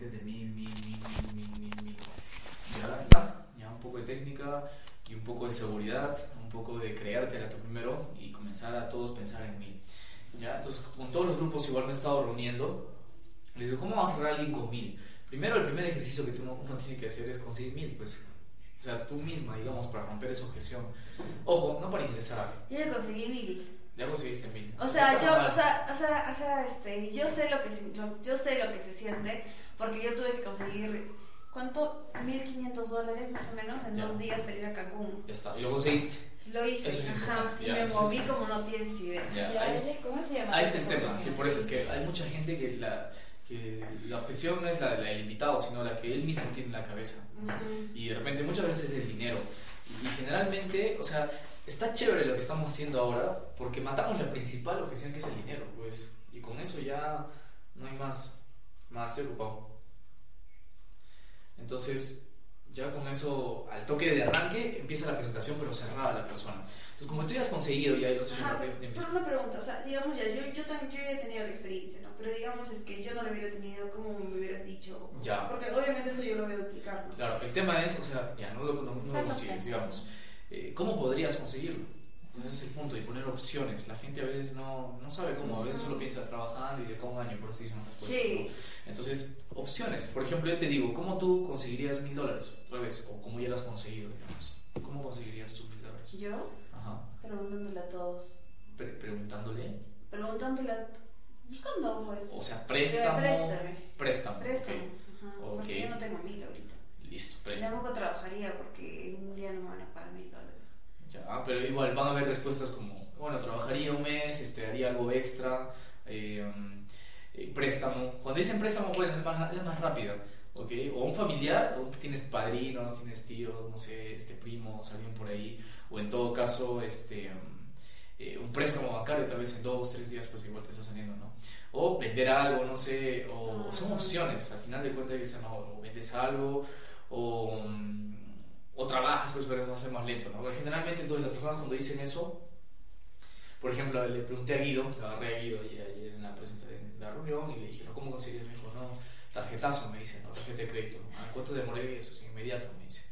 desde mil. Ya un poco de técnica y un poco de seguridad, un poco de creértela tú primero y comenzar a todos pensar en 1000. ¿Ya? Entonces, con todos los grupos igual me he estado reuniendo. Les digo, ¿cómo vas a cerrar alguien con 1000? Primero, el primer ejercicio que uno tiene que hacer es conseguir 1000, pues. O sea, tú misma, digamos, para romper esa objeción. Ojo, no para ingresar. Yo ya conseguí 1000. Ya conseguiste 1000. O sea, yo sé lo que se siente, porque yo tuve que conseguir, ¿cuánto? $1,500 más o menos en 2 días para ir a Cancún. Ya está, ¿y lo conseguiste? Lo hice, ajá, y me moví como no tienes idea. ¿Cómo se llama? Ahí está el tema, sí, por eso es que hay mucha gente que la objeción no es la del invitado, sino la que él mismo tiene en la cabeza. Uh-huh. Y de repente, muchas veces es el dinero. Y generalmente, o sea, está chévere lo que estamos haciendo ahora, porque matamos la principal objeción, que es el dinero, pues. Y con eso ya no hay más estoy ocupado. Entonces, ya con eso, al toque de arranque, empieza la presentación, pero cerrada la persona. Entonces, como tú ya has conseguido, ya lo has hecho. Pero una pregunta, o sea, digamos ya, yo ya he tenido la experiencia, ¿no? Pero digamos es que yo no la hubiera tenido como me hubieras dicho. Ya. Porque obviamente eso yo lo veo explicar, ¿no? Claro, el tema es, o sea, ya no lo consigues, digamos. ¿Cómo podrías conseguirlo? Ese es el punto, y poner opciones. La gente a veces no sabe cómo, a veces solo piensa trabajando y de cómo año, por así son respuestas, sí. ¿No? Entonces, opciones. Por ejemplo, yo te digo, ¿cómo tú conseguirías $1,000 otra vez? O ¿cómo ya lo has conseguido, digamos? ¿Cómo conseguirías tú $1,000? ¿Yo? Ajá. Preguntándole a todos. Preguntándole a todos. Buscando, pues. O sea, préstame. Ajá, okay. Porque yo no tengo 1,000 ahorita. Listo, préstame. Tampoco trabajaría porque un día no me van a pagar $1,000. Ya, pero igual van a haber respuestas como, bueno, trabajaría un mes, haría algo extra, préstamo. Cuando dicen préstamo, bueno, es más rápido, ¿ok? O un familiar, o tienes padrinos, tienes tíos, no sé, primos, alguien por ahí, o en todo caso, un préstamo bancario, tal vez en 2-3 días, pues igual te está saliendo, ¿no? O vender algo, no sé, o son opciones, al final de cuentas, o vendes algo, o trabajas, pues, pero no sé, más lento, ¿no? Porque generalmente, entonces, las personas cuando dicen eso, por ejemplo, le pregunté a Guido, le agarré a Guido ayer en la reunión y le dije, ¿no? ¿Cómo conseguir? Me dijo, no, tarjetazo, me dice, no, tarjeta de crédito. ¿A cuánto demoré? Eso es inmediato, me dice.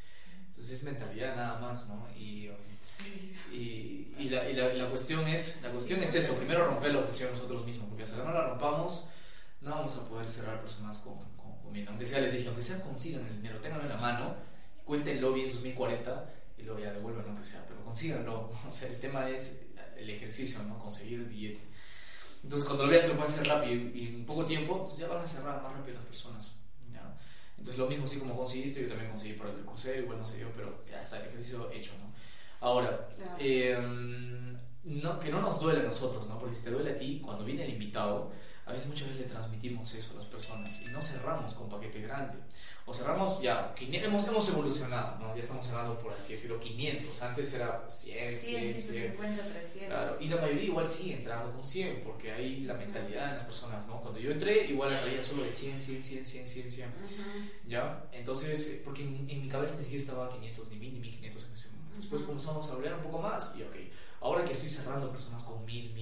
Entonces, es mentalidad nada más, ¿no? Y la cuestión es eso, primero romper la objeción nosotros mismos, porque hasta que no la rompamos, no vamos a poder cerrar personas con bien. Aunque sea, les dije, aunque sea, consigan el dinero, ténganlo en la mano, cuéntenlo bien sus 1040 y luego ya devuelvan lo que sea, pero consíganlo. O sea, el tema es el ejercicio, ¿no? Conseguir el billete. Entonces, cuando lo veas, lo puedes hacer rápido y en poco tiempo, pues ya vas a cerrar más rápido las personas, ¿ya? Entonces, lo mismo, así como conseguiste, yo también conseguí para el crucero, igual no se dio, pero ya está el ejercicio hecho, ¿no? Ahora, que no nos duele a nosotros, ¿no? Porque si te duele a ti, cuando viene el invitado, a veces muchas veces le transmitimos eso a las personas y no cerramos con paquete grande. O cerramos ya, hemos evolucionado, ¿no? Ya estamos cerrando, por así decirlo, 500. Antes era 100, 150, 300. Claro, y la mayoría igual sigue entrando con 100, porque hay la mentalidad en las personas, ¿no? Cuando yo entré, igual atraía solo de 100. Uh-huh. ¿Ya? Entonces, porque en mi cabeza ni siquiera estaba 500, ni 1000, ni 1500 en ese momento. Después comenzamos a hablar un poco más y, ok, ahora que estoy cerrando personas con 1000,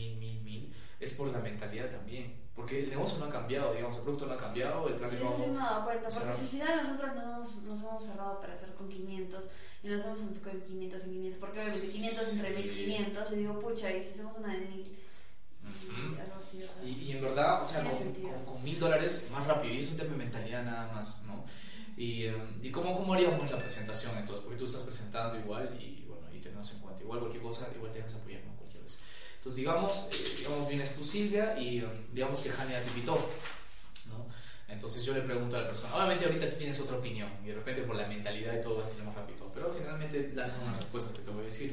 es por la mentalidad también. Porque el negocio no ha cambiado, digamos, el producto no ha cambiado, el plan de trabajo. Sí, me he dado cuenta, porque si al final nosotros nos hemos cerrado para hacer con 500 y nos hemos enfocado en 500, porque obviamente 500 entre 1500, yo digo, pucha, y si hacemos una de 1000, uh-huh, y algo así. O sea, y en verdad, o sea, con $1,000 más rápido, y es un tema de mentalidad nada más, ¿no? ¿Y cómo haríamos la presentación entonces? Porque tú estás presentando igual y bueno, y tenemos en cuenta, igual cualquier cosa, igual te vas a apoyar, ¿no? Cualquier cosa. Entonces, digamos, vienes tú, Silvia, y digamos que Jania te invitó, ¿no? Entonces yo le pregunto a la persona, obviamente ahorita tú tienes otra opinión, y de repente por la mentalidad de todo va a ser más rápido, pero generalmente lanzan unas respuestas que te voy a decir.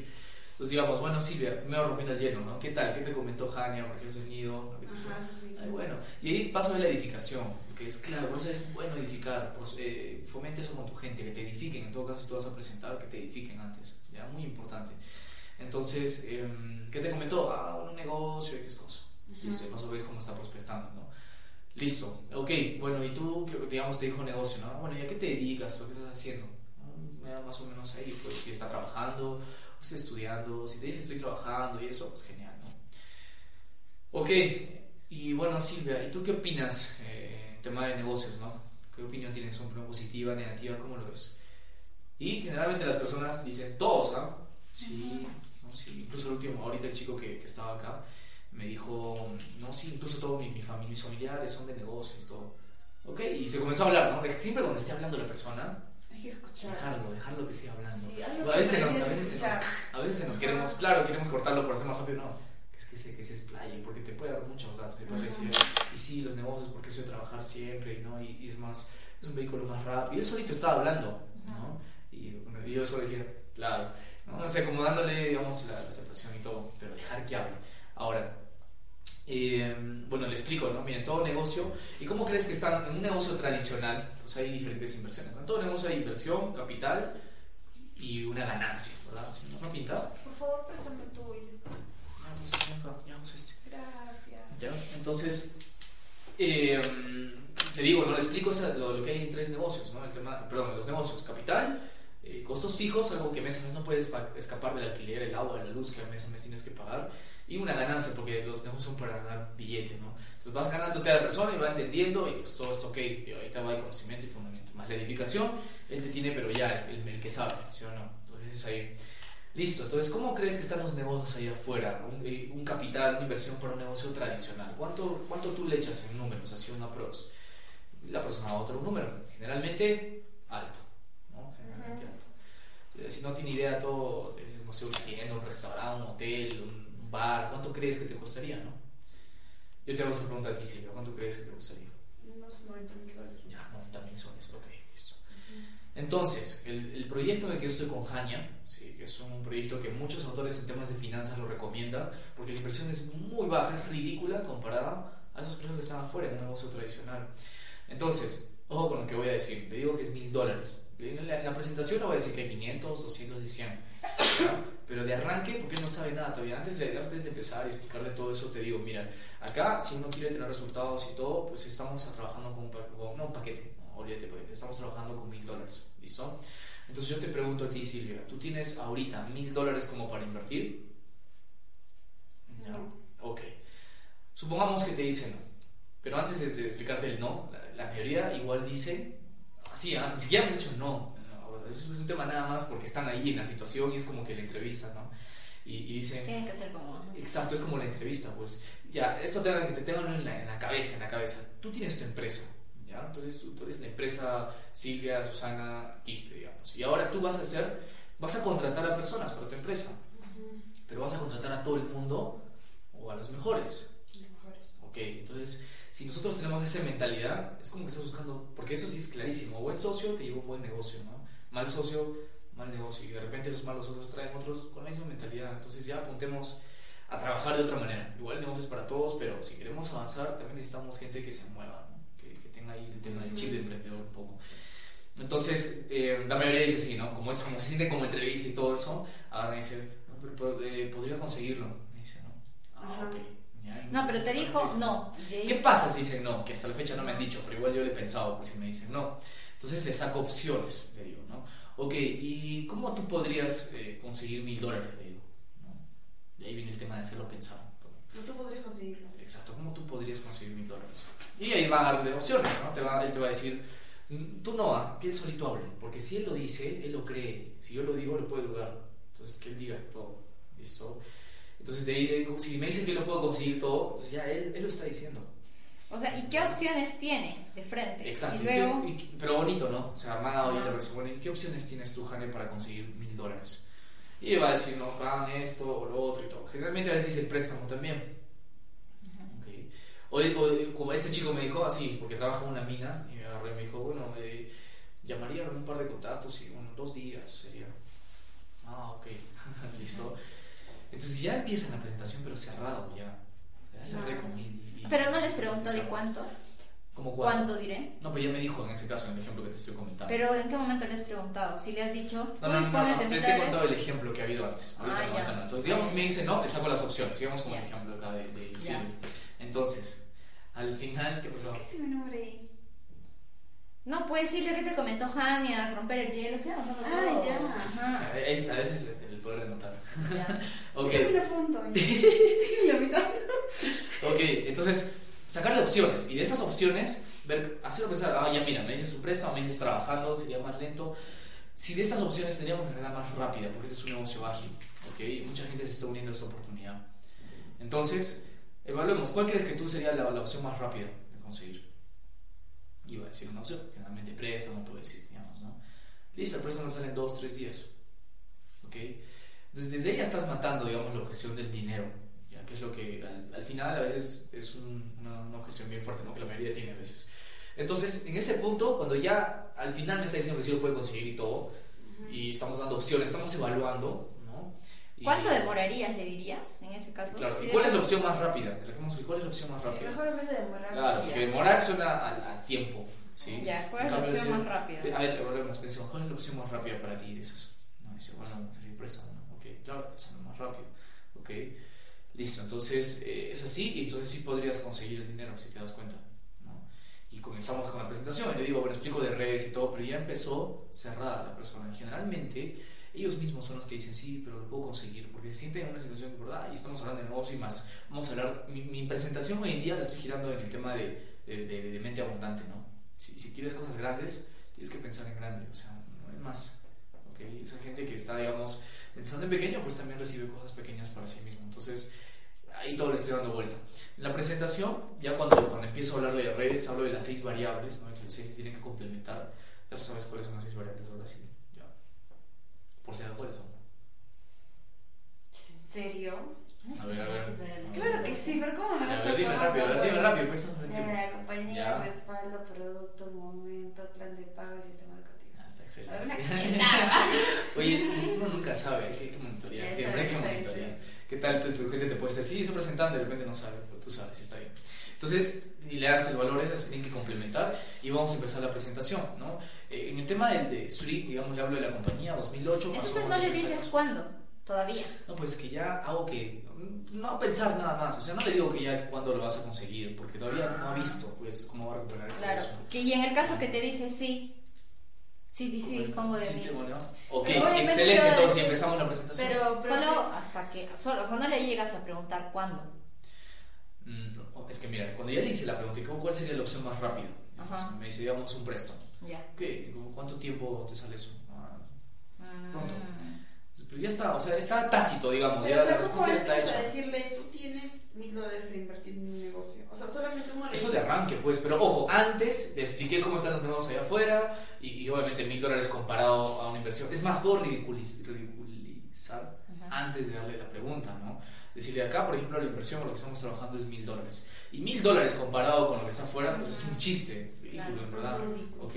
Entonces digamos, bueno, Silvia, primero rompiendo el hielo, ¿no? ¿Qué tal? ¿Qué te comentó Jania? ¿Por qué has venido? Ajá, sí. Ay, bueno, y ahí vas a ver la edificación, que es claro, por eso es bueno edificar, fomenta eso con tu gente, que te edifiquen, en todo caso tú vas a presentar, que te edifiquen antes, ya, muy importante. Entonces, ¿qué te comentó? Ah, un negocio, X cosa. Listo, de paso ves cómo está prospectando, ¿no? Listo, ok, bueno, y tú, digamos, te dijo negocio, ¿no? Bueno, ¿y a qué te dedicas? ¿O qué estás haciendo? Más o menos ahí, pues, si está trabajando, o está estudiando, si te dice estoy trabajando y eso, pues genial, ¿no? Ok, y bueno, Silvia, ¿y tú qué opinas? Tema de negocios, ¿no? ¿Qué opinión tienes? ¿Una opinión positiva, negativa? ¿Cómo lo ves? Y generalmente las personas dicen, todos, ¿ah? Sí, no, sí. Incluso el último, ahorita el chico que estaba acá me dijo, no, sí, incluso todos mis familiares son de negocios y todo. Ok, y se comenzó a hablar, ¿no? Siempre cuando esté hablando la persona, hay que escuchar. Dejarlo que siga hablando. Sí, a veces queremos, claro, queremos cortarlo por hacer más rápido, no. Que se explaye, porque te puede dar muchos datos. Te puede decir, y sí, los negocios, porque eso de trabajar siempre, ¿no? Y es más, es un vehículo más rápido. Y él solito estaba hablando, ¿no? Y yo solo dije, claro, ¿no? O sea, acomodándole, digamos, la aceptación y todo, pero dejar que hable. Ahora, bueno, le explico, ¿no? Miren, todo negocio, ¿y cómo crees que están en un negocio tradicional? Pues hay diferentes inversiones, ¿no? En todo negocio hay inversión, capital y una ganancia, ¿verdad? Si no, no pinta. Por favor, pásame tuyo. Gracias. ¿Ya? Entonces, te digo, ¿no? Le explico lo que hay en tres negocios, ¿no? El tema, perdón, los negocios, capital, costos fijos, algo que mes a mes no puedes escapar del alquiler, el agua, la luz, que mes a mes tienes que pagar, y una ganancia, porque los negocios son para ganar billete, ¿no? Entonces vas ganándote a la persona y va entendiendo, y pues todo es ok, y ahorita va el conocimiento y fundamento, más la edificación, él te tiene, pero ya el que sabe, ¿sí o no? Entonces es ahí. Listo, entonces, ¿cómo crees que están los negocios allá afuera? Un capital, una inversión para un negocio tradicional. ¿Cuánto tú le echas en números? Así una pros. La persona va a otro número. Generalmente alto, ¿no? Generalmente alto. Si no tiene idea todo, es, no sé, una tienda, un restaurante, un hotel, un bar. ¿Cuánto crees que te costaría, no? Yo te hago esa pregunta a ti, Silvia. ¿Cuánto crees que te costaría? Unos $90,000. Ya, $90,000. Ok, listo. Entonces, el proyecto en el que yo estoy con Jania, ¿sí? Que es un proyecto que muchos autores en temas de finanzas lo recomiendan, porque la inversión es muy baja, es ridícula comparada a esos precios que están afuera en un negocio tradicional. Entonces, ojo con lo que voy a decir. Le digo que es $1,000. En la presentación no voy a decir que hay 500, 200 y 100, ¿verdad? Pero de arranque, porque no sabe nada todavía. Antes de empezar y explicarle todo eso, te digo, mira, acá si uno quiere tener resultados y todo, pues estamos trabajando con un paquete. Olvídate, porque estamos trabajando con $1,000, ¿listo? Entonces yo te pregunto a ti, Silvia, ¿tú tienes ahorita $1,000 como para invertir? No. Ok. Supongamos que te dicen no, pero antes de explicarte el no, la mayoría igual dice, sí, ni siquiera me han dicho no. Eso es un tema nada más porque están ahí en la situación y es como que la entrevista, ¿no? Y dicen, tienes que ser como, ¿no? Exacto, es como la entrevista, pues. Ya, esto te tengan en la cabeza. Tú tienes tu empresa. Tú eres la empresa Silvia, Susana Quispe, digamos. Y ahora tú vas a contratar a personas para tu empresa. Uh-huh. Pero vas a contratar a todo el mundo o a los mejores. Ok, entonces, si nosotros tenemos esa mentalidad, es como que estás buscando, porque eso sí es clarísimo. Buen socio te lleva un buen negocio, ¿no? Mal socio, mal negocio. Y de repente esos malos socios traen otros con la misma mentalidad. Entonces ya apuntemos a trabajar de otra manera. Igual negocios para todos, pero si queremos avanzar, también necesitamos gente que se mueva, ¿no? Ahí el tema del chip de emprendedor un poco. Entonces la mayoría dice sí, ¿no? Como se siente como entrevista y todo eso, ahora dice, no, pero podría conseguirlo. Me dice, no. Ah, ok. No, pero te dijo no. ¿Qué pasa si dicen no? Que hasta la fecha no me han dicho, pero igual yo le he pensado, pues si me dicen no. Entonces le saco opciones, le digo, ¿no? Ok, ¿y cómo tú podrías conseguir $1,000? Le digo, ¿no? Y ahí viene el tema de hacerlo pensado. ¿Cómo tú podrías conseguirlo? Exacto, ¿cómo tú podrías conseguir $1,000? Y ahí va a darle opciones, ¿no? Él te va a decir, tú no, que él solito hable, porque si él lo dice, él lo cree, si yo lo digo, lo puedo dudar, entonces que él diga todo, ¿listo? Entonces de ahí, si me dicen que lo puedo conseguir todo, entonces ya él lo está diciendo. O sea, ¿y qué opciones tiene de frente? Exacto, y luego... pero bonito, ¿no? O sea, armado y le responden, ¿qué opciones tienes tú, Jane, para conseguir $1,000? Y va a decir, no, pagan esto o lo otro y todo. Generalmente a veces dice préstamo también. O como este chico me dijo así, porque trabaja en una mina, y me agarró y me dijo, bueno, me llamaría a un par de contactos y unos 2 días sería. Ah, ok, listo. Entonces ya empiezan la presentación, pero cerrado ya. O sea, cerré con $1,000. Pero no les pregunto de cuánto. ¿Cómo cuánto? ¿Cuándo diré? No, pero ya me dijo en ese caso, en el ejemplo que te estoy comentando. ¿Pero en qué momento le has preguntado? Si le has dicho, ¿tú dispones de $1,000? Te he contado el ejemplo que ha habido antes. Ahorita no. Entonces, digamos, me dice no, le saco las opciones. Sigamos como el ejemplo acá de Silvia. Entonces, al final, ¿qué pasó? ¿Qué se me nombré? No, pues sí, lo que te comentó Jania, romper el hielo, se anotó todo. Ah, ya. Ajá. Ahí está, ese es el poder de anotar. Ok. Sí, me lo apunto. Sí, la mitad. Ok, entonces, sacarle opciones. Y de esas opciones, ver, hacerlo pensar, ah, ya mira, me dices sorpresa o me dices trabajando, sería más lento. Si de estas opciones teníamos que hacerla más rápida, porque este es un negocio ágil, ¿ok? Mucha gente se está uniendo a esta oportunidad. Entonces, evaluemos, ¿cuál crees que tú sería la opción más rápida de conseguir? Iba a decir una opción, generalmente préstamo, puedo decir, digamos, ¿no? Listo, el préstamo sale en 2-3 días, ¿ok? Entonces, desde ahí ya estás matando, digamos, la objeción del dinero, ¿ya? Que es lo que al final a veces es una objeción bien fuerte, ¿no? Que la mayoría tiene a veces. Entonces, en ese punto, cuando ya al final me está diciendo que sí lo puede conseguir y todo, uh-huh, y estamos dando opciones, estamos evaluando, ¿no? Y ¿cuánto demorarías, le dirías, en ese caso? Claro, si ¿cuál es la opción más rápida? ¿Cuál es la opción más rápida? Mejor en vez de demorar. Claro, porque demorar suena a tiempo, ¿sí? Ya, ¿cuál es la opción más rápida? A ver, volvemos, pensemos, ¿cuál es la opción más rápida para ti de esas? No, dice, bueno, sería empresa, ¿no? Ok, claro, te sale más rápido, ok. Listo, entonces, es así, y entonces sí podrías conseguir el dinero, si te das cuenta. Y comenzamos con la presentación, yo digo, bueno, explico de redes y todo, pero ya empezó cerrada la persona. Generalmente ellos mismos son los que dicen sí, pero lo puedo conseguir, porque se sienten en una situación de verdad, y estamos hablando de negocio y más. Vamos a hablar, mi presentación hoy en día la estoy girando en el tema de mente abundante, ¿no? Si quieres cosas grandes, tienes que pensar en grande, o sea, no es más, ¿okay? Esa gente que está, digamos, pensando en pequeño, pues también recibe cosas pequeñas para sí mismo, entonces ahí todo le estoy dando vuelta. En la presentación, ya cuando empiezo a hablar de redes, hablo de las 6 variables, ¿no? Que las 6 se tienen que complementar. Ya sabes cuáles son las 6 variables, ¿verdad? Sí, ya. Por si acaso, ¿cuáles son? ¿En serio? A ver. Claro que sí, pero ¿cómo me vas a ver? Dime rápido, pues. Compañía, respaldo, producto, momento, plan de pago y sistema de cotización. Ah, está excelente. Una cochinada. Oye, uno nunca sabe, hay que monitorear, siempre hay que monitorear. ¿Qué tal tu gente te puede decir? Sí, está presentando, de repente no sabe, pero tú sabes, está bien. Entonces, y le das el valor, esas tienen que complementar, y vamos a empezar la presentación, ¿no? En el tema de Sury, digamos, le hablo de la compañía 2008. Entonces no le dices cuándo, todavía. No, pues que ya hago que no pensar nada más, o sea, no le digo que ya cuándo lo vas a conseguir, porque todavía no ha visto, pues, cómo va a recuperar el claro, corazón. Y en el caso que te dice sí. Sí, dispongo de mí. Bueno. Ok, excelente, entonces empezamos la presentación. Pero solo hasta que, solo le llegas a preguntar cuándo. No, es que mira, cuando ya le hice la pregunta, ¿cuál sería la opción más rápida? Entonces, me dice, digamos, un préstamo. Ya. ¿Qué? ¿Cuánto tiempo te sale eso? Pronto. Pero ya está, o sea, está tácito, digamos. Pero ya la respuesta ya está hecha. Decirle, tú tienes $1,000 reinvertido en mi negocio. O sea, solamente uno. Eso de arranque, pues. Pero ojo, antes le expliqué cómo están los negocios allá afuera. Y obviamente $1,000 comparado a una inversión. Es más, puedo ridiculizar antes de darle la pregunta, ¿no? Decirle acá, por ejemplo, la inversión con lo que estamos trabajando es $1,000. Y $1,000 comparado con lo que está afuera, pues es un chiste ridículo, en verdad. ¿Ok?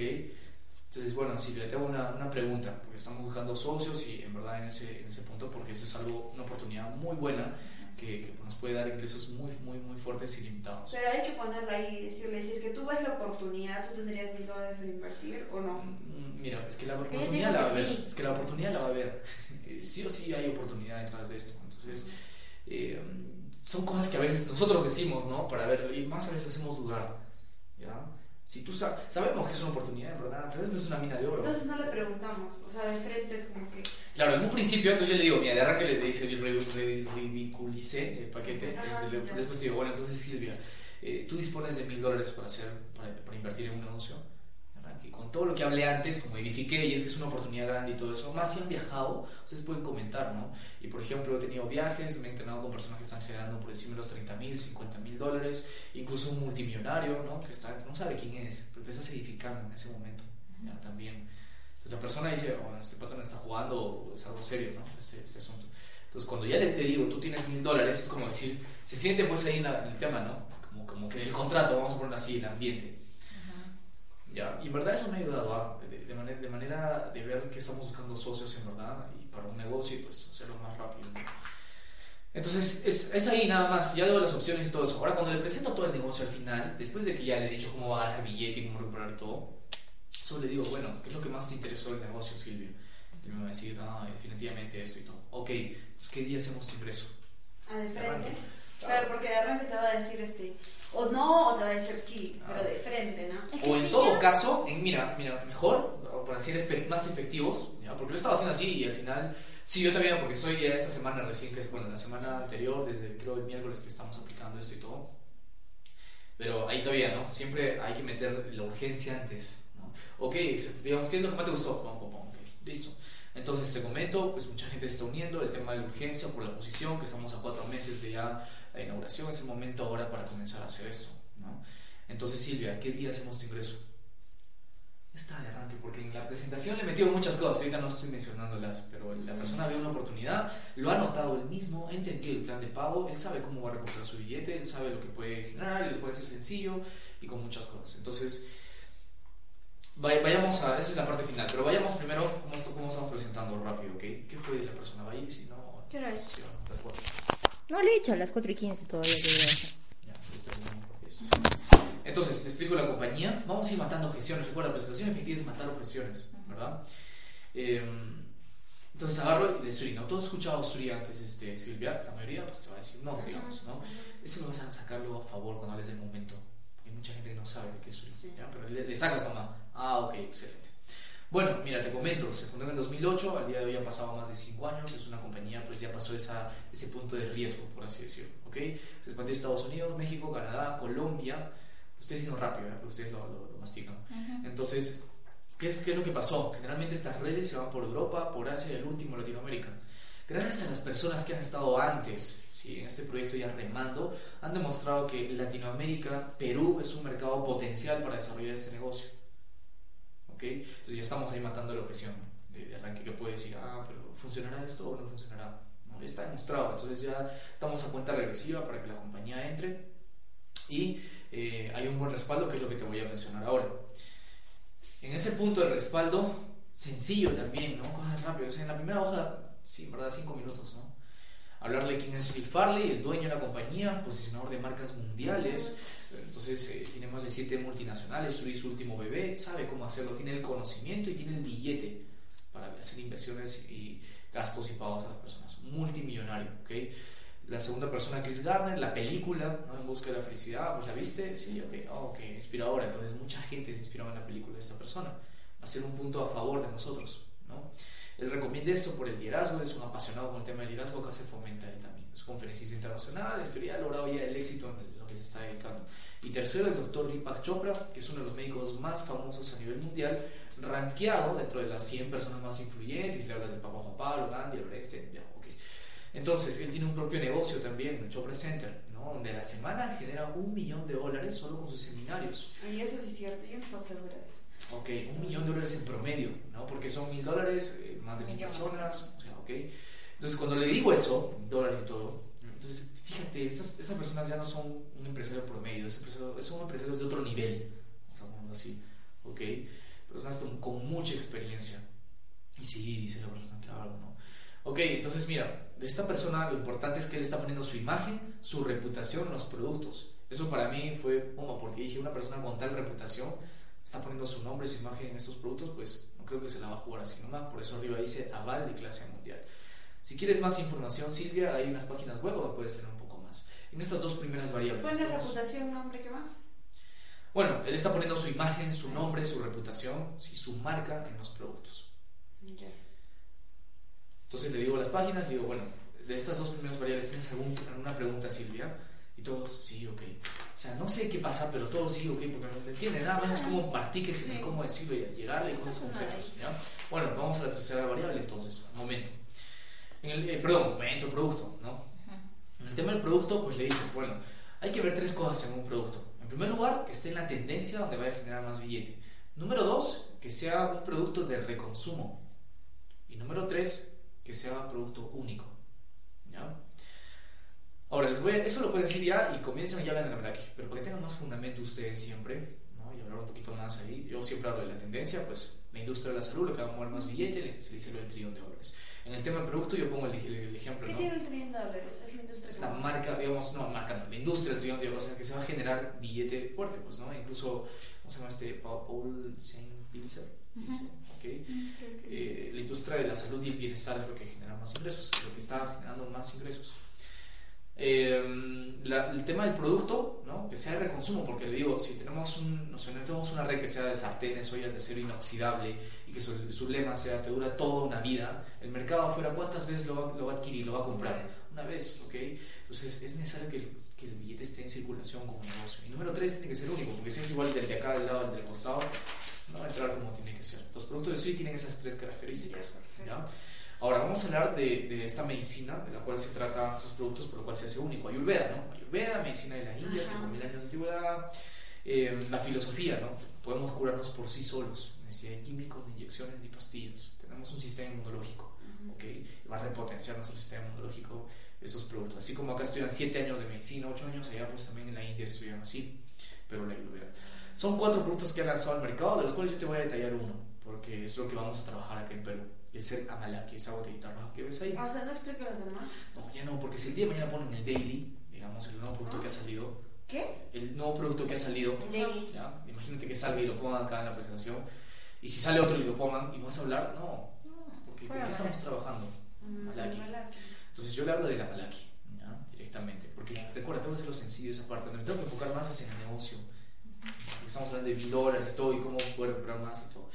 Entonces, bueno, si le hago una pregunta, porque estamos buscando socios y en verdad en ese punto, porque eso es algo, una oportunidad muy buena que nos puede dar ingresos muy, muy, muy fuertes y limitados. Pero hay que ponerla ahí y decirle, si es que tú ves la oportunidad, ¿tú tendrías $1,000 para invertir o no? Mira, es que la oportunidad la va a ver, es que la oportunidad la va a ver. Sí o sí hay oportunidad detrás de esto. Entonces, son cosas que a veces nosotros decimos, ¿no? Para ver, y más a veces lo hacemos dudar, ¿ya? Si tú sabemos que es una oportunidad, ¿verdad? Tal vez no es una mina de oro. Entonces no le preguntamos, o sea, de frente es como que... Claro, en un principio, entonces yo le digo, mira, de arranque le dice, ridiculicé el paquete, entonces después te digo, bueno, entonces Silvia, tú dispones de $1,000 para invertir en un negocio, ¿verdad? Que con todo lo que hablé antes, como edifiqué, y es que es una oportunidad grande y todo eso, más si han viajado, ustedes pueden comentar, ¿no? Y por ejemplo, he tenido viajes, me he entrenado con personas que están generando por encima de los $30,000, $50,000, incluso un multimillonario, ¿no? Que está, no sabe quién es, pero te estás edificando en ese momento, ¿ya? También. Entonces la persona dice, bueno, este patrón está jugando, o es algo serio, ¿no? Este asunto. Entonces cuando ya les digo, tú tienes $1,000, es como decir, se siente pues ahí en el tema, ¿no? Como que el contrato, vamos a ponerlo así, el ambiente. Ya, y en verdad eso me ha ayudado de manera de ver que estamos buscando socios en verdad y para un negocio y pues hacerlo más rápido, ¿no? Entonces es ahí nada más, ya doy las opciones y todo eso. Ahora cuando le presento todo el negocio al final, después de que ya le he dicho cómo va a ganar el billete y cómo recuperar todo, solo le digo, bueno, ¿qué es lo que más te interesó del negocio, Silvia? Y me va a decir, definitivamente esto y todo. Ok, pues ¿qué día hacemos tu ingreso? De frente. Claro, porque de arranque te va a decir o no, o te va a decir sí, pero de frente, ¿no? Es que o en sí, todo ya. Caso, mira, mejor, para ser más efectivos, ¿ya? Porque yo estaba haciendo así y al final, sí, yo también, porque soy ya esta semana recién, que es, bueno, la semana anterior, desde creo el miércoles que estamos aplicando esto y todo, Pero ahí todavía, ¿no? Siempre hay que meter la urgencia antes, ¿no? Ok, digamos, ¿qué es lo que más te gustó? Pum, pum, pum, okay, listo. Entonces te comento, pues mucha gente se está uniendo. El tema de la urgencia por la posición, que estamos a 4 meses de ya la inauguración. Es el momento ahora para comenzar a hacer esto, ¿no? Entonces, Silvia, ¿qué día hacemos tu ingreso? Está de arranque, porque en la presentación le he metido muchas cosas que ahorita no estoy mencionándolas, pero la persona ve una oportunidad, lo ha notado él mismo, ha entendido el plan de pago, él sabe cómo va a recoger su billete, él sabe lo que puede generar, él puede ser sencillo y con muchas cosas. Entonces, vayamos a, esa es la parte final, pero vayamos primero cómo estamos presentando rápido, ¿ok? ¿Qué fue de la persona? Vaya, si no... ¿Qué hora es? Sí, no, las 4. No, le he hecho a las 4:15 todavía. Ya, pues terminamos. Entonces, les explico la compañía. Vamos a ir matando objeciones. Recuerda, presentación efectiva es matar objeciones, ¿verdad? Entonces agarro de Sury, ¿no? ¿Todos has escuchado Sury antes, Silvia? La mayoría pues te va a decir no, digamos, ¿no? Ese lo vas a sacarlo a favor cuando hables del momento. Hay mucha gente que no sabe qué es Sury, ¿ya? Pero le sacas nomás. Ah, ok, excelente. Bueno, mira, te comento, se fundó en el 2008, al día de hoy han pasado más de 5 años, es una compañía, pues ya pasó ese punto de riesgo, por así decirlo, ¿ok? Se expandió a Estados Unidos, México, Canadá, Colombia. Ustedes dicen rápido, ¿eh? Pero ustedes lo mastican. Uh-huh. Entonces, ¿qué es lo que pasó? Generalmente estas redes se van por Europa, por Asia y el último Latinoamérica. Gracias a las personas que han estado antes, ¿sí? En este proyecto ya remando, han demostrado que Latinoamérica, Perú, es un mercado potencial para desarrollar este negocio, ¿ok? Entonces ya estamos ahí matando la objeción de arranque que puede decir, ah, pero ¿funcionará esto o no funcionará? No, está demostrado. Entonces ya estamos a cuenta regresiva para que la compañía entre. Y hay un buen respaldo, que es lo que te voy a mencionar ahora. En ese punto de respaldo, sencillo también, ¿no? Cosas rápidas. O sea, en la primera hoja, sí, en verdad, 5 minutos, ¿no? Hablarle quién es Phil Farley, el dueño de la compañía, posicionador de marcas mundiales. Entonces, tiene más de 7 multinacionales, su último bebé, sabe cómo hacerlo, tiene el conocimiento y tiene el billete para hacer inversiones y gastos y pagos a las personas. Multimillonario, ¿ok? La segunda persona, Chris Gardner, la película, ¿no? En busca de la felicidad, pues la viste, sí, ok, oh, ok, inspiradora. Entonces mucha gente se inspiraba en la película de esta persona. Va a ser un punto a favor de nosotros, ¿no? Él recomienda esto por el liderazgo, es un apasionado con el tema del liderazgo, que se fomenta él también. Es conferencista internacional, en teoría ha logrado ya el éxito en lo que se está dedicando. Y tercero, el doctor Deepak Chopra, que es uno de los médicos más famosos a nivel mundial, rankeado dentro de las 100 personas más influyentes. Le hablas del Papa Juan Pablo, Gandhi, Oreste, ya, ok. Entonces, él tiene un propio negocio también, el Chopra Center, ¿no? Donde a la semana genera $1,000,000 solo con sus seminarios. Y eso sí es cierto, yo no sé sobre eso. Ok, $1,000,000 en promedio, ¿no? Porque son $1,000, más de 1,000 personas, o sea, ok. Entonces, cuando le digo eso, dólares y todo, entonces, fíjate, esas personas ya no son un empresario promedio, son empresarios de otro nivel, o sea, como así, ok. Personas con mucha experiencia. Y sí, dice la persona, claro, ¿no? Ok, entonces, mira, de esta persona lo importante es que él está poniendo su imagen, su reputación en los productos. Eso para mí fue como, porque dije, una persona con tal reputación está poniendo su nombre, su imagen en estos productos, pues no creo que se la va a jugar así nomás. Por eso arriba dice aval de clase mundial. Si quieres más información, Silvia, hay unas páginas web donde puedes tener un poco más. En estas dos primeras variables. ¿Cuál es la reputación, nombre, qué más? Bueno, él está poniendo su imagen, su nombre, su reputación, sí, su marca en los productos. Ya. Entonces le digo las páginas, le digo, bueno, de estas dos primeras variables, ¿tienes alguna pregunta, Silvia? Y todos, sí, ok. O sea, no sé qué pasa, pero todos sí, ok, porque no entienden nada más cómo partir, que sí, cómo decirlo y llegarle cosas concretas, ¿ya? Bueno, vamos a la tercera variable entonces, momento. En el, momento, producto, ¿no? En el tema del producto, pues le dices, bueno, hay que ver 3 cosas en un producto. En primer lugar, que esté en la tendencia donde vaya a generar más billete. Número 2, que sea un producto de reconsumo. Y número 3, que sea un producto único, ¿ya? Ahora, eso lo pueden decir ya y comiencen y hablan en Amalaki, pero para que tengan más fundamento ustedes siempre, ¿no? Y hablar un poquito más ahí. Yo siempre hablo de la tendencia, pues la industria de la salud, lo que va a mover más billete, se dice lo del $1,000,000,000. En el tema del producto yo pongo el ejemplo, ¿no? ¿Qué tiene el $1,000,000,000? Es la industria. Es la marca, digamos, no, marca no, la industria del $1,000,000,000, o sea, que se va a generar billete fuerte, pues, ¿no? Incluso, ¿cómo se llama Paul Zane Pilzer? Okay. La industria de la salud y el bienestar es lo que genera más ingresos, lo que está generando más ingresos. El tema del producto, ¿no? Que sea de reconsumo, porque le digo, si tenemos una red que sea de sartenes, ollas de acero inoxidable, y que su lema sea te dura toda una vida, el mercado afuera, ¿cuántas veces lo va a adquirir, lo va a comprar? una vez, ¿ok? Entonces es necesario que el billete esté en circulación como negocio. Y número 3, tiene que ser único, porque si es igual del de acá, del lado, del del costado, no va a entrar como tiene que ser. Los productos de Sury tienen esas tres características, ¿ya? Ahora vamos a hablar de esta medicina de la cual se trata sus productos, por lo cual se hace único. Ayurveda, ¿no? Ayurveda, medicina de la India, 5.000 años de antigüedad. La filosofía, ¿no? Podemos curarnos por sí solos, sin necesidad de químicos, de inyecciones, ni pastillas. Tenemos un sistema inmunológico, ¿okay? Va a repotenciar nuestro sistema inmunológico esos productos. Así como acá estudian 7 años de medicina, 8 años, allá pues también en la India estudian así, pero la Ayurveda. Son 4 productos que han lanzado al mercado, de los cuales yo te voy a detallar uno, porque es lo que vamos a trabajar acá en Perú. El ser Amalaki, esa botellita roja que ves ahí. O sea, no explico los demás. No, ya no, porque si el día de mañana ponen el daily, digamos, el nuevo producto que ha salido. ¿Qué? El nuevo producto que ha salido. El daily. ¿Ya? Imagínate que salga y lo pongan acá en la presentación. Y si sale otro y lo pongan, ¿y vas a hablar? No. ¿Por qué estamos trabajando? Amalaki. Entonces yo le hablo del Amalaki, ¿ya? Directamente. Porque recuerda, tengo que hacerlo sencillo esa parte. Me tengo que enfocar más hacia el negocio. Porque estamos hablando de $1,000 y todo, y cómo poder recuperar más y todo.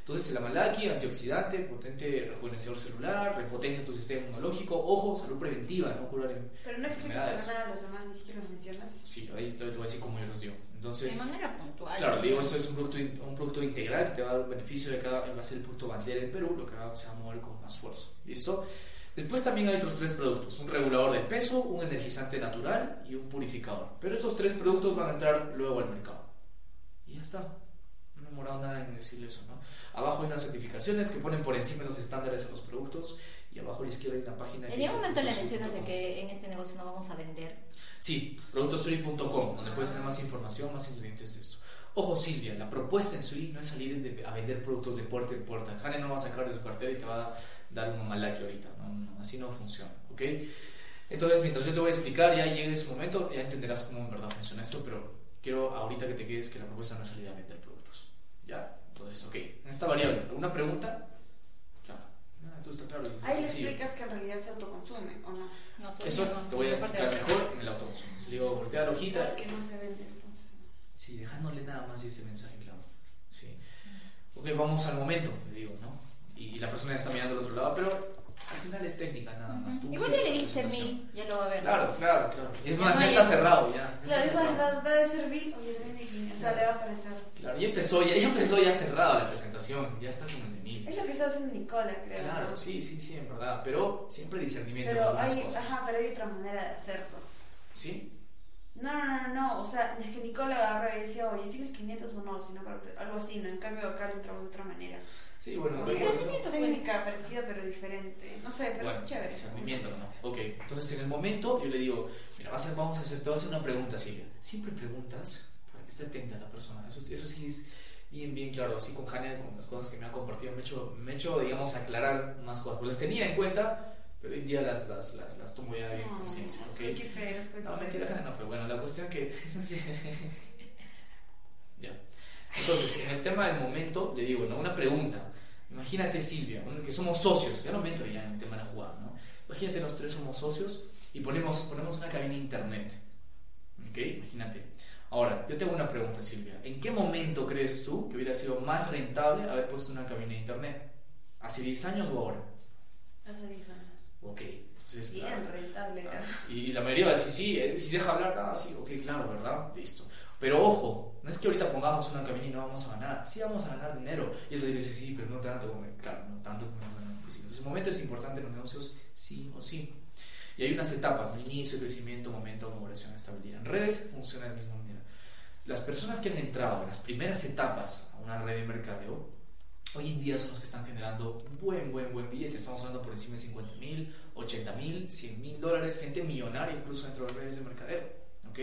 Entonces el Amalaki, antioxidante, potente rejuvenecedor celular, repotencia tu sistema inmunológico, ojo, salud preventiva, no curar enfermedades. Pero no explicas de manera a los demás, ni siquiera los mencionas. Sí, ahí te voy a decir cómo yo los digo. Entonces, de manera puntual. Claro, le digo, esto es un producto integral que te va a dar un beneficio de cada, va a ser el producto bandera en Perú, lo que se va a mover con más fuerza. ¿Listo? Después también hay otros 3 productos, un regulador de peso, un energizante natural y un purificador. Pero estos 3 productos van a entrar luego al mercado. Y ya está. Nada en decirle eso, ¿no? Abajo hay unas certificaciones que ponen por encima los estándares a los productos, y abajo a la izquierda hay una página. ¿En algún momento le mencionas de que en este negocio no vamos a vender? Sí, productosuri.com, donde puedes tener más información, más ingredientes de esto. Ojo, Silvia, la propuesta en Sury no es salir a vender productos de puerta en puerta. Jania no va a sacar de su cartera y te va a dar un Amalaki ahorita, no, así no funciona, ¿ok? Entonces, mientras yo te voy a explicar, ya llegue ese momento, ya entenderás cómo en verdad funciona esto, pero quiero ahorita que te quedes que la propuesta no es salir a vender productos. ¿Ya? Entonces, ok, en esta variable, ¿alguna pregunta? Claro, entonces está claro. Ahí le explicas que en realidad se autoconsume, ¿o no? No, eso te voy a explicar mejor en el autoconsumo. Le digo, voltea la hojita. ¿Por qué no se vende entonces? Sí, dejándole nada más ese mensaje, claro. Sí. Ok, vamos al momento, le digo, ¿no? Y la persona ya está mirando al otro lado, pero al final es técnica, nada más. Igual ya le diste mil, ya lo va a ver. Claro. Es más, ya está cerrado, ya. Claro, es más, va a servir o le vende. O sea, le va a aparecer. Claro, ya empezó cerrada la presentación, ya está como en mil. Es lo que se hace en Nicola, creo. Claro, sí, en verdad, pero siempre discernimiento en algunas cosas. Ajá, pero hay otra manera de hacerlo. ¿Sí? No, o sea, es que Nicola agarra y decía, oye, ¿tienes 500 o no? Sino algo así, ¿no? En cambio acá le entramos de otra manera. Sí, bueno. Discernimiento técnica parecida pero diferente. No sé, pero bueno, es chévere. Discernimiento, ¿no? Ok, entonces en el momento yo le digo, mira, te voy a hacer una pregunta, Silvia. ¿Siempre preguntas? Está atenta la persona, eso sí es bien claro, así con Jania, con las cosas que me han compartido, me he hecho digamos aclarar más cosas, pues las tenía en cuenta pero hoy día las tomo ya en conciencia, ¿ok? No, mentira, Jania no fue, bueno, la cuestión que ya, entonces en el tema del momento le digo, ¿no? Una pregunta, imagínate Silvia, que somos socios, ya no meto ya en el tema de la jugada, ¿no? Imagínate los 3 somos socios y ponemos una cabina de internet, ¿ok? Imagínate. Ahora, yo te hago una pregunta, Silvia. ¿En qué momento crees tú que hubiera sido más rentable haber puesto una cabina de internet? ¿Hace 10 años o ahora? Hace 10 años. Ok. Entonces, bien claro, rentable, claro. Y la mayoría va a decir, sí, si deja hablar, sí, ok, claro, ¿verdad? Listo. Pero ojo, no es que ahorita pongamos una cabina y no vamos a ganar. Sí vamos a ganar dinero. Y eso dice, sí, pero no tanto como, claro, no tanto como ganar. Pues, entonces, el momento es importante en los negocios, sí o sí. Y hay unas etapas, ¿no? Inicio, crecimiento, momento, maduración, estabilidad. En redes funciona el mismo. Las personas que han entrado en las primeras etapas a una red de mercadeo, hoy en día son los que están generando un buen billete. Estamos hablando por encima de $50,000, $80,000, $100,000, gente millonaria incluso dentro de redes de mercadeo, ¿ok?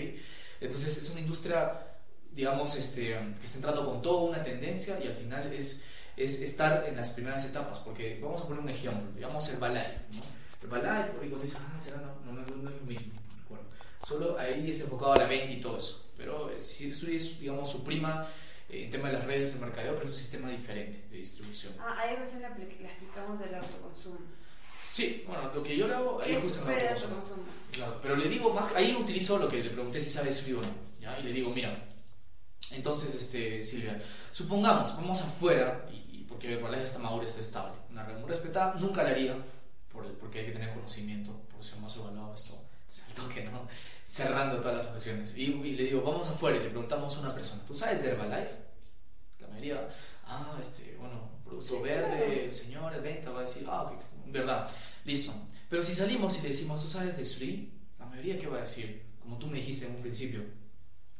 Entonces es una industria, digamos, que está entrando con toda una tendencia y al final es estar en las primeras etapas, porque vamos a poner un ejemplo, digamos Herbalife, ¿no? Herbalife, oigo, no es lo mismo, bueno, solo ahí es enfocado a la venta y todo eso. Pero Sury es, digamos, su prima en tema de las redes de mercadeo, pero es un sistema diferente de distribución. Ahí recién la explicamos del autoconsumo. Sí, bueno, lo que yo le hago ahí es justo en el autoconsumo. Claro, pero le digo más, ahí utilizo lo que le pregunté si sabe Sury o no, ¿ya? Y le digo, mira, entonces, Silvia, supongamos, vamos afuera, y porque la ley está madura, está estable, una red muy respetada, nunca la haría, porque hay que tener conocimiento, fusión más evaluada, esto es el toque, ¿no? Cerrando todas las fusiones. Y le digo, vamos afuera y le preguntamos a una persona, ¿tú sabes de Herbalife? La mayoría, bueno, producto verde, señor, el venta, va a decir, okay, verdad, listo. Pero si salimos y le decimos, ¿tú sabes de Sury? La mayoría, ¿qué va a decir? Como tú me dijiste en un principio.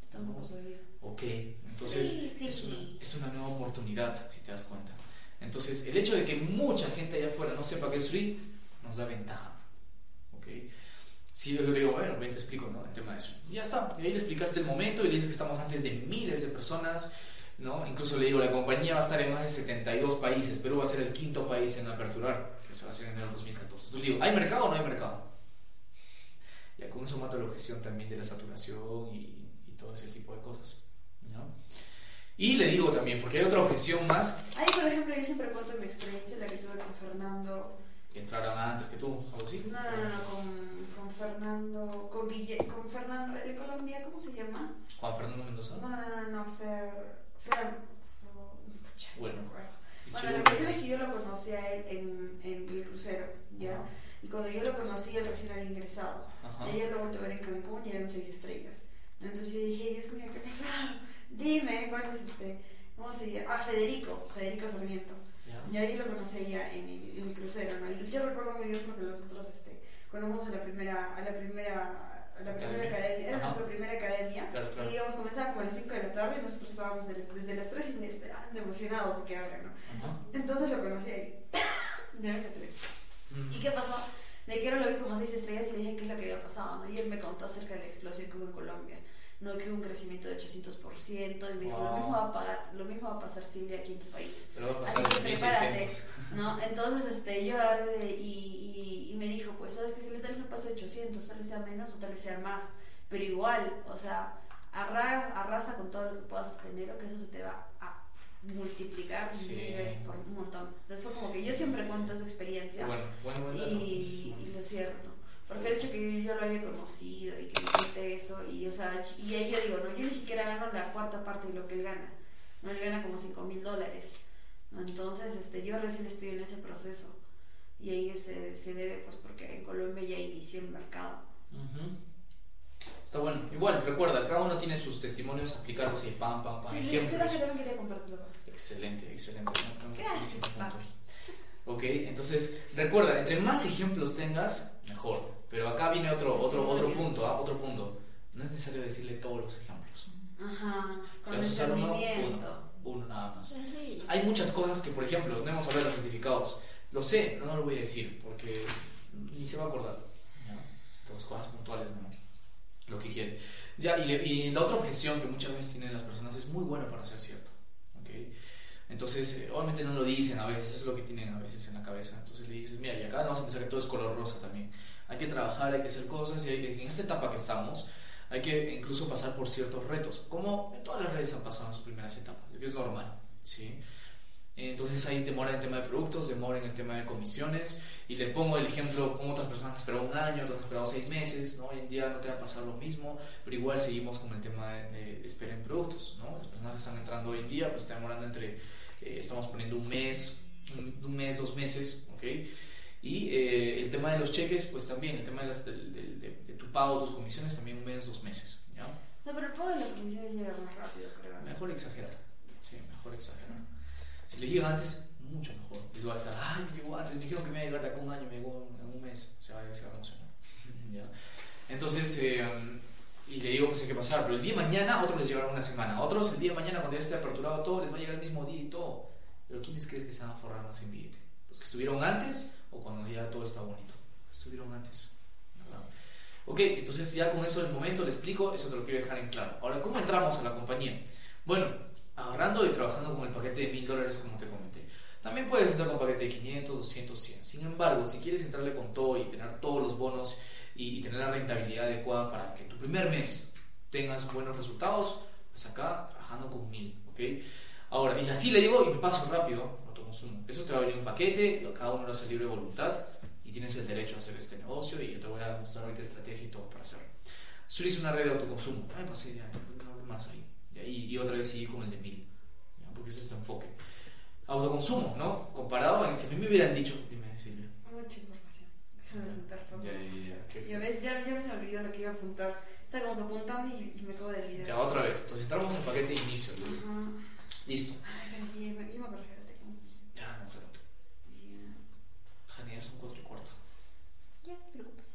Tampoco sabía. Ok, entonces sí. Es una nueva oportunidad, si te das cuenta. Entonces, el hecho de que mucha gente allá afuera no sepa qué es Sury nos da ventaja. Ok. Si yo le digo, bueno, ven, te explico, ¿no? El tema de eso. Y ya está. Y ahí le explicaste el momento y le dices que estamos antes de miles de personas, ¿no? Incluso le digo, la compañía va a estar en más de 72 países. Perú va a ser el 5º país en aperturar, que se va a hacer en el 2014. Entonces le digo, ¿hay mercado o no hay mercado? Ya con eso mato la objeción también de la saturación y todo ese tipo de cosas, ¿no? Y le digo también, porque hay otra objeción más. Ay, por ejemplo, yo siempre cuento mi experiencia, la que tuve con Fernando. ¿Que entraron antes que tú? ¿Algo así? No, con Fernando, con Fernando, el de Colombia, ¿cómo se llama? Juan Fernando Mendoza. No, Bueno, la cuestión es que yo lo conocí a él en el crucero, ¿ya? Y cuando yo lo conocí, él recién había ingresado. Y ella lo volvió a ver en Cancún y eran 6 estrellas. Entonces yo dije, Dios mío, ¿qué pasa? Dime, ¿cuál es este? ¿Cómo se llama? Federico Sarmiento. Yo ahí lo conocí allá en el crucero, ¿no? Y yo recuerdo muy bien porque nosotros conocimos a la primera academia. Era nuestra primera academia. Claro. Y digamos, comenzaba como a las 5 de la tarde y nosotros estábamos desde las 3 esperando, emocionados de que abran, ¿no? Entonces lo conocí ahí. Ya me entré. ¿Y qué pasó? De que ahora lo vi como 6 estrellas y le dije qué es lo que había pasado, ¿no? Y él me contó acerca de la explosión como en Colombia, ¿no? Que hubo un crecimiento de 800%, y me dijo, lo mismo va a pasar Silvia aquí en tu país. Pero va a pasar en 1600, ¿no? Entonces yo hablé y me dijo, pues sabes que Silvia tal vez no pase 800, tal vez sea menos o tal vez sea más, pero igual, o sea, arrasa con todo lo que puedas obtener, o que eso se te va a multiplicar por un montón. Entonces fue como que yo siempre cuento esa experiencia, bueno, y lo cierro, ¿no? Porque el hecho que yo lo haya conocido y que me cuente eso, y o sea, y ahí yo digo, no, yo ni siquiera gano la cuarta parte de lo que él gana, no, él gana como $5,000, ¿no? Entonces yo recién estoy en ese proceso, y ahí se debe, pues, porque en Colombia ya inició el mercado. Está bueno. Igual, recuerda, cada uno tiene sus testimonios, aplicarlos ahí, pam. Sí, ejemplos. Sí, que quería compartirlo. Excelente. Gracias, papi. Ok, entonces, recuerda, entre más ejemplos tengas, mejor. Pero acá viene otro punto, otro punto. No es necesario decirle todos los ejemplos. Ajá, con el sentimiento. Uno nada más. Sí. Hay muchas cosas que, por ejemplo, no hemos hablado de los certificados. Lo sé, no lo voy a decir, porque ni se va a acordar. Todas cosas puntuales, ¿no? Lo que quiere. Ya, y la otra objeción que muchas veces tienen las personas es muy bueno para ser cierto, ¿okay? Entonces, obviamente no lo dicen a veces, eso es lo que tienen a veces en la cabeza. Entonces le dices, mira, y acá no vas a pensar que todo es color rosa también. Hay que trabajar, hay que hacer cosas, y en esta etapa que estamos, hay que incluso pasar por ciertos retos, como en todas las redes han pasado en sus primeras etapas, que es normal, ¿sí? Entonces ahí demora en el tema de productos, demora en el tema de comisiones, y le pongo el ejemplo con otras personas que esperaron 1 año, otras esperaron 6 meses, ¿no? Hoy en día no te va a pasar lo mismo, pero igual seguimos con el tema de espera en productos, ¿no? Las personas que están entrando hoy en día, pues está demorando estamos poniendo un mes, 2 meses, ¿ok? Y el tema de los cheques, pues también, el tema de tu pago, tus comisiones, también 1 mes, 2 meses, ¿ya? No, pero el pago de las comisiones llega más rápido, creo. Mejor exagerar. Si le llega antes, mucho mejor. Y tú vas a estar, ay, me llegó antes, me dijeron que me iba a llegar de acá 1 año, me llegó en 1 mes. Se va a emocionar. Entonces, y le digo, pues hay que pasar. Pero el día de mañana, otros les llevarán 1 semana. Otros, el día de mañana, cuando ya esté aperturado todo, les va a llegar el mismo día y todo. Pero ¿quiénes crees que se van a forrar más en billete? ¿Los que estuvieron antes o cuando ya todo está bonito? Estuvieron antes. ¿Verdad? Ok, entonces ya con eso del momento le explico, eso te lo quiero dejar en claro. Ahora, ¿cómo entramos a la compañía? Bueno, ahorrando y trabajando con el paquete de $1,000, como te comenté. También puedes entrar con paquete de 500, 200, 100. Sin embargo, si quieres entrarle con todo y tener todos los bonos y tener la rentabilidad adecuada para que tu primer mes tengas buenos resultados, pues acá trabajando con 1,000, ¿ok? Ahora, y así le digo, y me paso rápido, autoconsumo. Eso te va a venir un paquete, cada uno lo hace libre de voluntad y tienes el derecho a hacer este negocio, y yo te voy a mostrar ahorita estrategia y todo para hacerlo. Sury es una red de autoconsumo. Ay, pasé ya, no hablo más ahí. Y otra vez seguir con el de 1,000, ¿ya? Porque ese es tu enfoque. Autoconsumo, ¿no? Comparado, si a mí me hubieran dicho, dime, Silvia. Mucha información, déjame preguntar, por favor. que apuntan y me acabo de olvidar. Ya, otra vez. Entonces entramos al paquete de inicio. Ajá. Listo. Ay, yo me corregí. Ya, no, espérate. Jania, son 4:15. Ya, no te preocupes.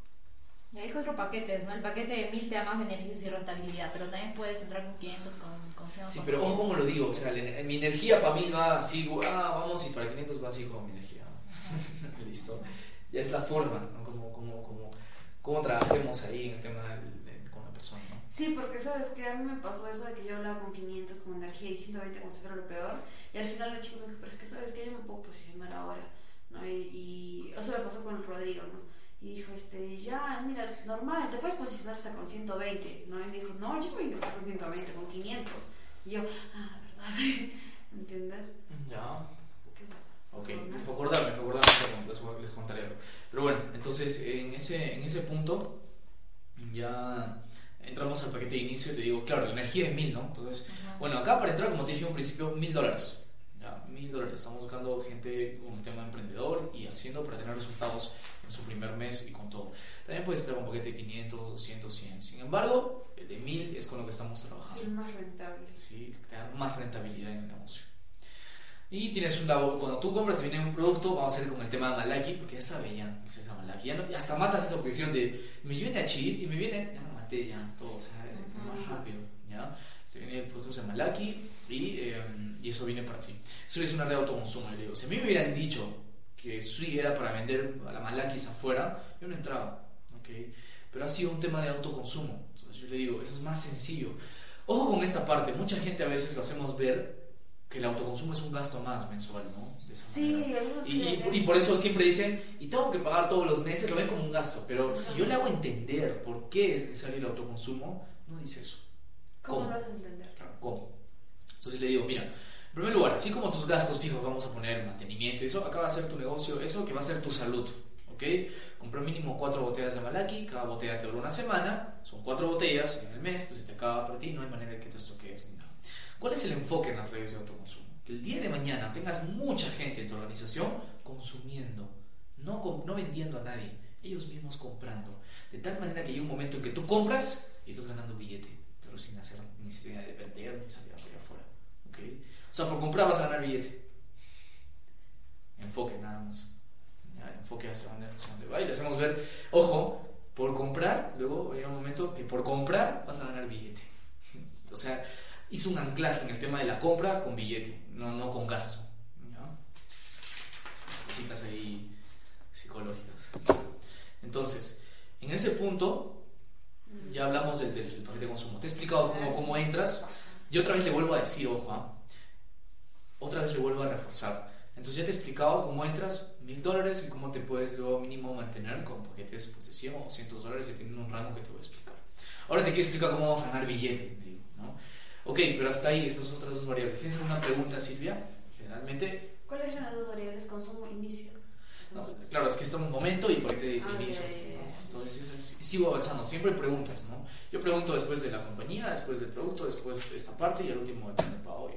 Y hay 4 paquetes, ¿no? El paquete de 1000 te da más beneficios y rentabilidad, pero también puedes entrar con 500, con 100. Sí, pero ojo como lo digo, o sea, mi energía para 1000 va así, vamos, y para 500 va así como mi energía. Listo. Ya es la forma, ¿no? Cómo trabajemos ahí en el tema con la persona, ¿no? Sí, porque sabes que a mí me pasó eso de que yo hablaba con 500 como energía y 120 como si fuera lo peor, y al final el chico me dijo, pero es que sabes que yo me puedo posicionar ahora, ¿no? Y eso me pasó con el Rodrigo, ¿no? Y dijo, ya, mira, normal, te puedes posicionar hasta con 120, ¿no? Y me dijo, no, yo voy a empezar con 120, con 500. Y yo, ¿verdad? ¿Entiendes? Ya. ¿Qué pasa? Ok, me acordarme, les contaré algo. Pero bueno, entonces, en ese punto, ya entramos al paquete de inicio y te digo, claro, la energía es 1000, ¿no? Entonces, bueno, acá para entrar, como te dije en un principio, $1000. Ya, $1000. Estamos buscando gente con el tema de emprendedor y haciendo para tener resultados en su primer mes y con todo. También puedes entrar con un paquete de 500, 200, 100. Sin embargo, el de 1000 es con lo que estamos trabajando. Es más rentable. Sí, te da más rentabilidad en el negocio. Y tienes un labor, cuando tú compras y viene un producto, vamos a hacer con el tema de Amalaki, porque ya saben, ya Amalaki, ya no, hasta matas esa objeción de me viene a chip y me viene, ya no maté, ya todo, o sea, más rápido, ya. Se viene el producto de Amalaki y eso viene para ti. Sury es una red de autoconsumo, le digo. Si a mí me hubieran dicho que Sury era para vender a la Amalakis afuera, yo no entraba, ¿okay? Pero ha sido un tema de autoconsumo, entonces yo le digo, eso es más sencillo. Ojo con esta parte, mucha gente a veces lo hacemos ver que el autoconsumo es un gasto más mensual, ¿no? De esa manera. Y por eso siempre dicen, y tengo que pagar todos los meses, lo ven como un gasto, pero si yo le hago entender por qué es necesario el autoconsumo, no dice eso. ¿Cómo lo vas a entender? Claro, ¿cómo? Entonces le digo, mira, en primer lugar, así como tus gastos fijos, vamos a poner mantenimiento, eso acá va a ser tu negocio, eso que va a ser tu salud, ¿ok? Compré mínimo 4 botellas de Amalaki, cada botella te dura una semana, son 4 botellas en el mes, pues se te acaba para ti, no hay manera de que te estoquees ni nada. ¿Cuál es el enfoque en las redes de autoconsumo? Que el día de mañana tengas mucha gente en tu organización consumiendo, no vendiendo a nadie, ellos mismos comprando. De tal manera que hay un momento en que tú compras y estás ganando billete, pero sin hacer ni idea de vender ni salir afuera. ¿Okay? O sea, por comprar vas a ganar billete. Enfoque nada más. Ya, enfoque hacia donde va y le hacemos ver, ojo, por comprar, luego hay un momento que por comprar vas a ganar billete. O sea, hice un anclaje en el tema de la compra con billete, no con gasto, ¿no? Cositas ahí psicológicas. Entonces, en ese punto ya hablamos del paquete de consumo. Te he explicado cómo entras. Y otra vez le vuelvo a decir, ojo, otra vez le vuelvo a reforzar. Entonces ya te he explicado cómo entras, $1000, y cómo te puedes luego mínimo mantener con paquetes pues, de 100 o $200, dependiendo de un rango que te voy a explicar. Ahora te quiero explicar cómo vas a ganar billete, digo, ¿no? Ok, pero hasta ahí, esas otras 2 variables. ¿Tienes alguna pregunta, Silvia? Generalmente. ¿Cuáles eran las 2 variables? Consumo e inicio. No, claro, es que estamos en un momento y por ahí te inicio. Entonces, sigo avanzando. Siempre preguntas, ¿no? Yo pregunto después de la compañía, después del producto, después de esta parte y al último depende para hoy.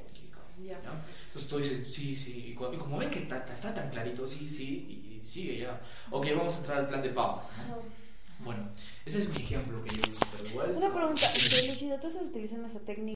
¿Ya? Entonces tú dices, sí. Y como ven que está tan clarito, sí, y sigue ya. Ok, vamos a entrar al plan de pago. Bueno, ese es mi ejemplo que yo uso, pero igual. Una pregunta, Lucido, ¿tú estás utilizando esta técnica?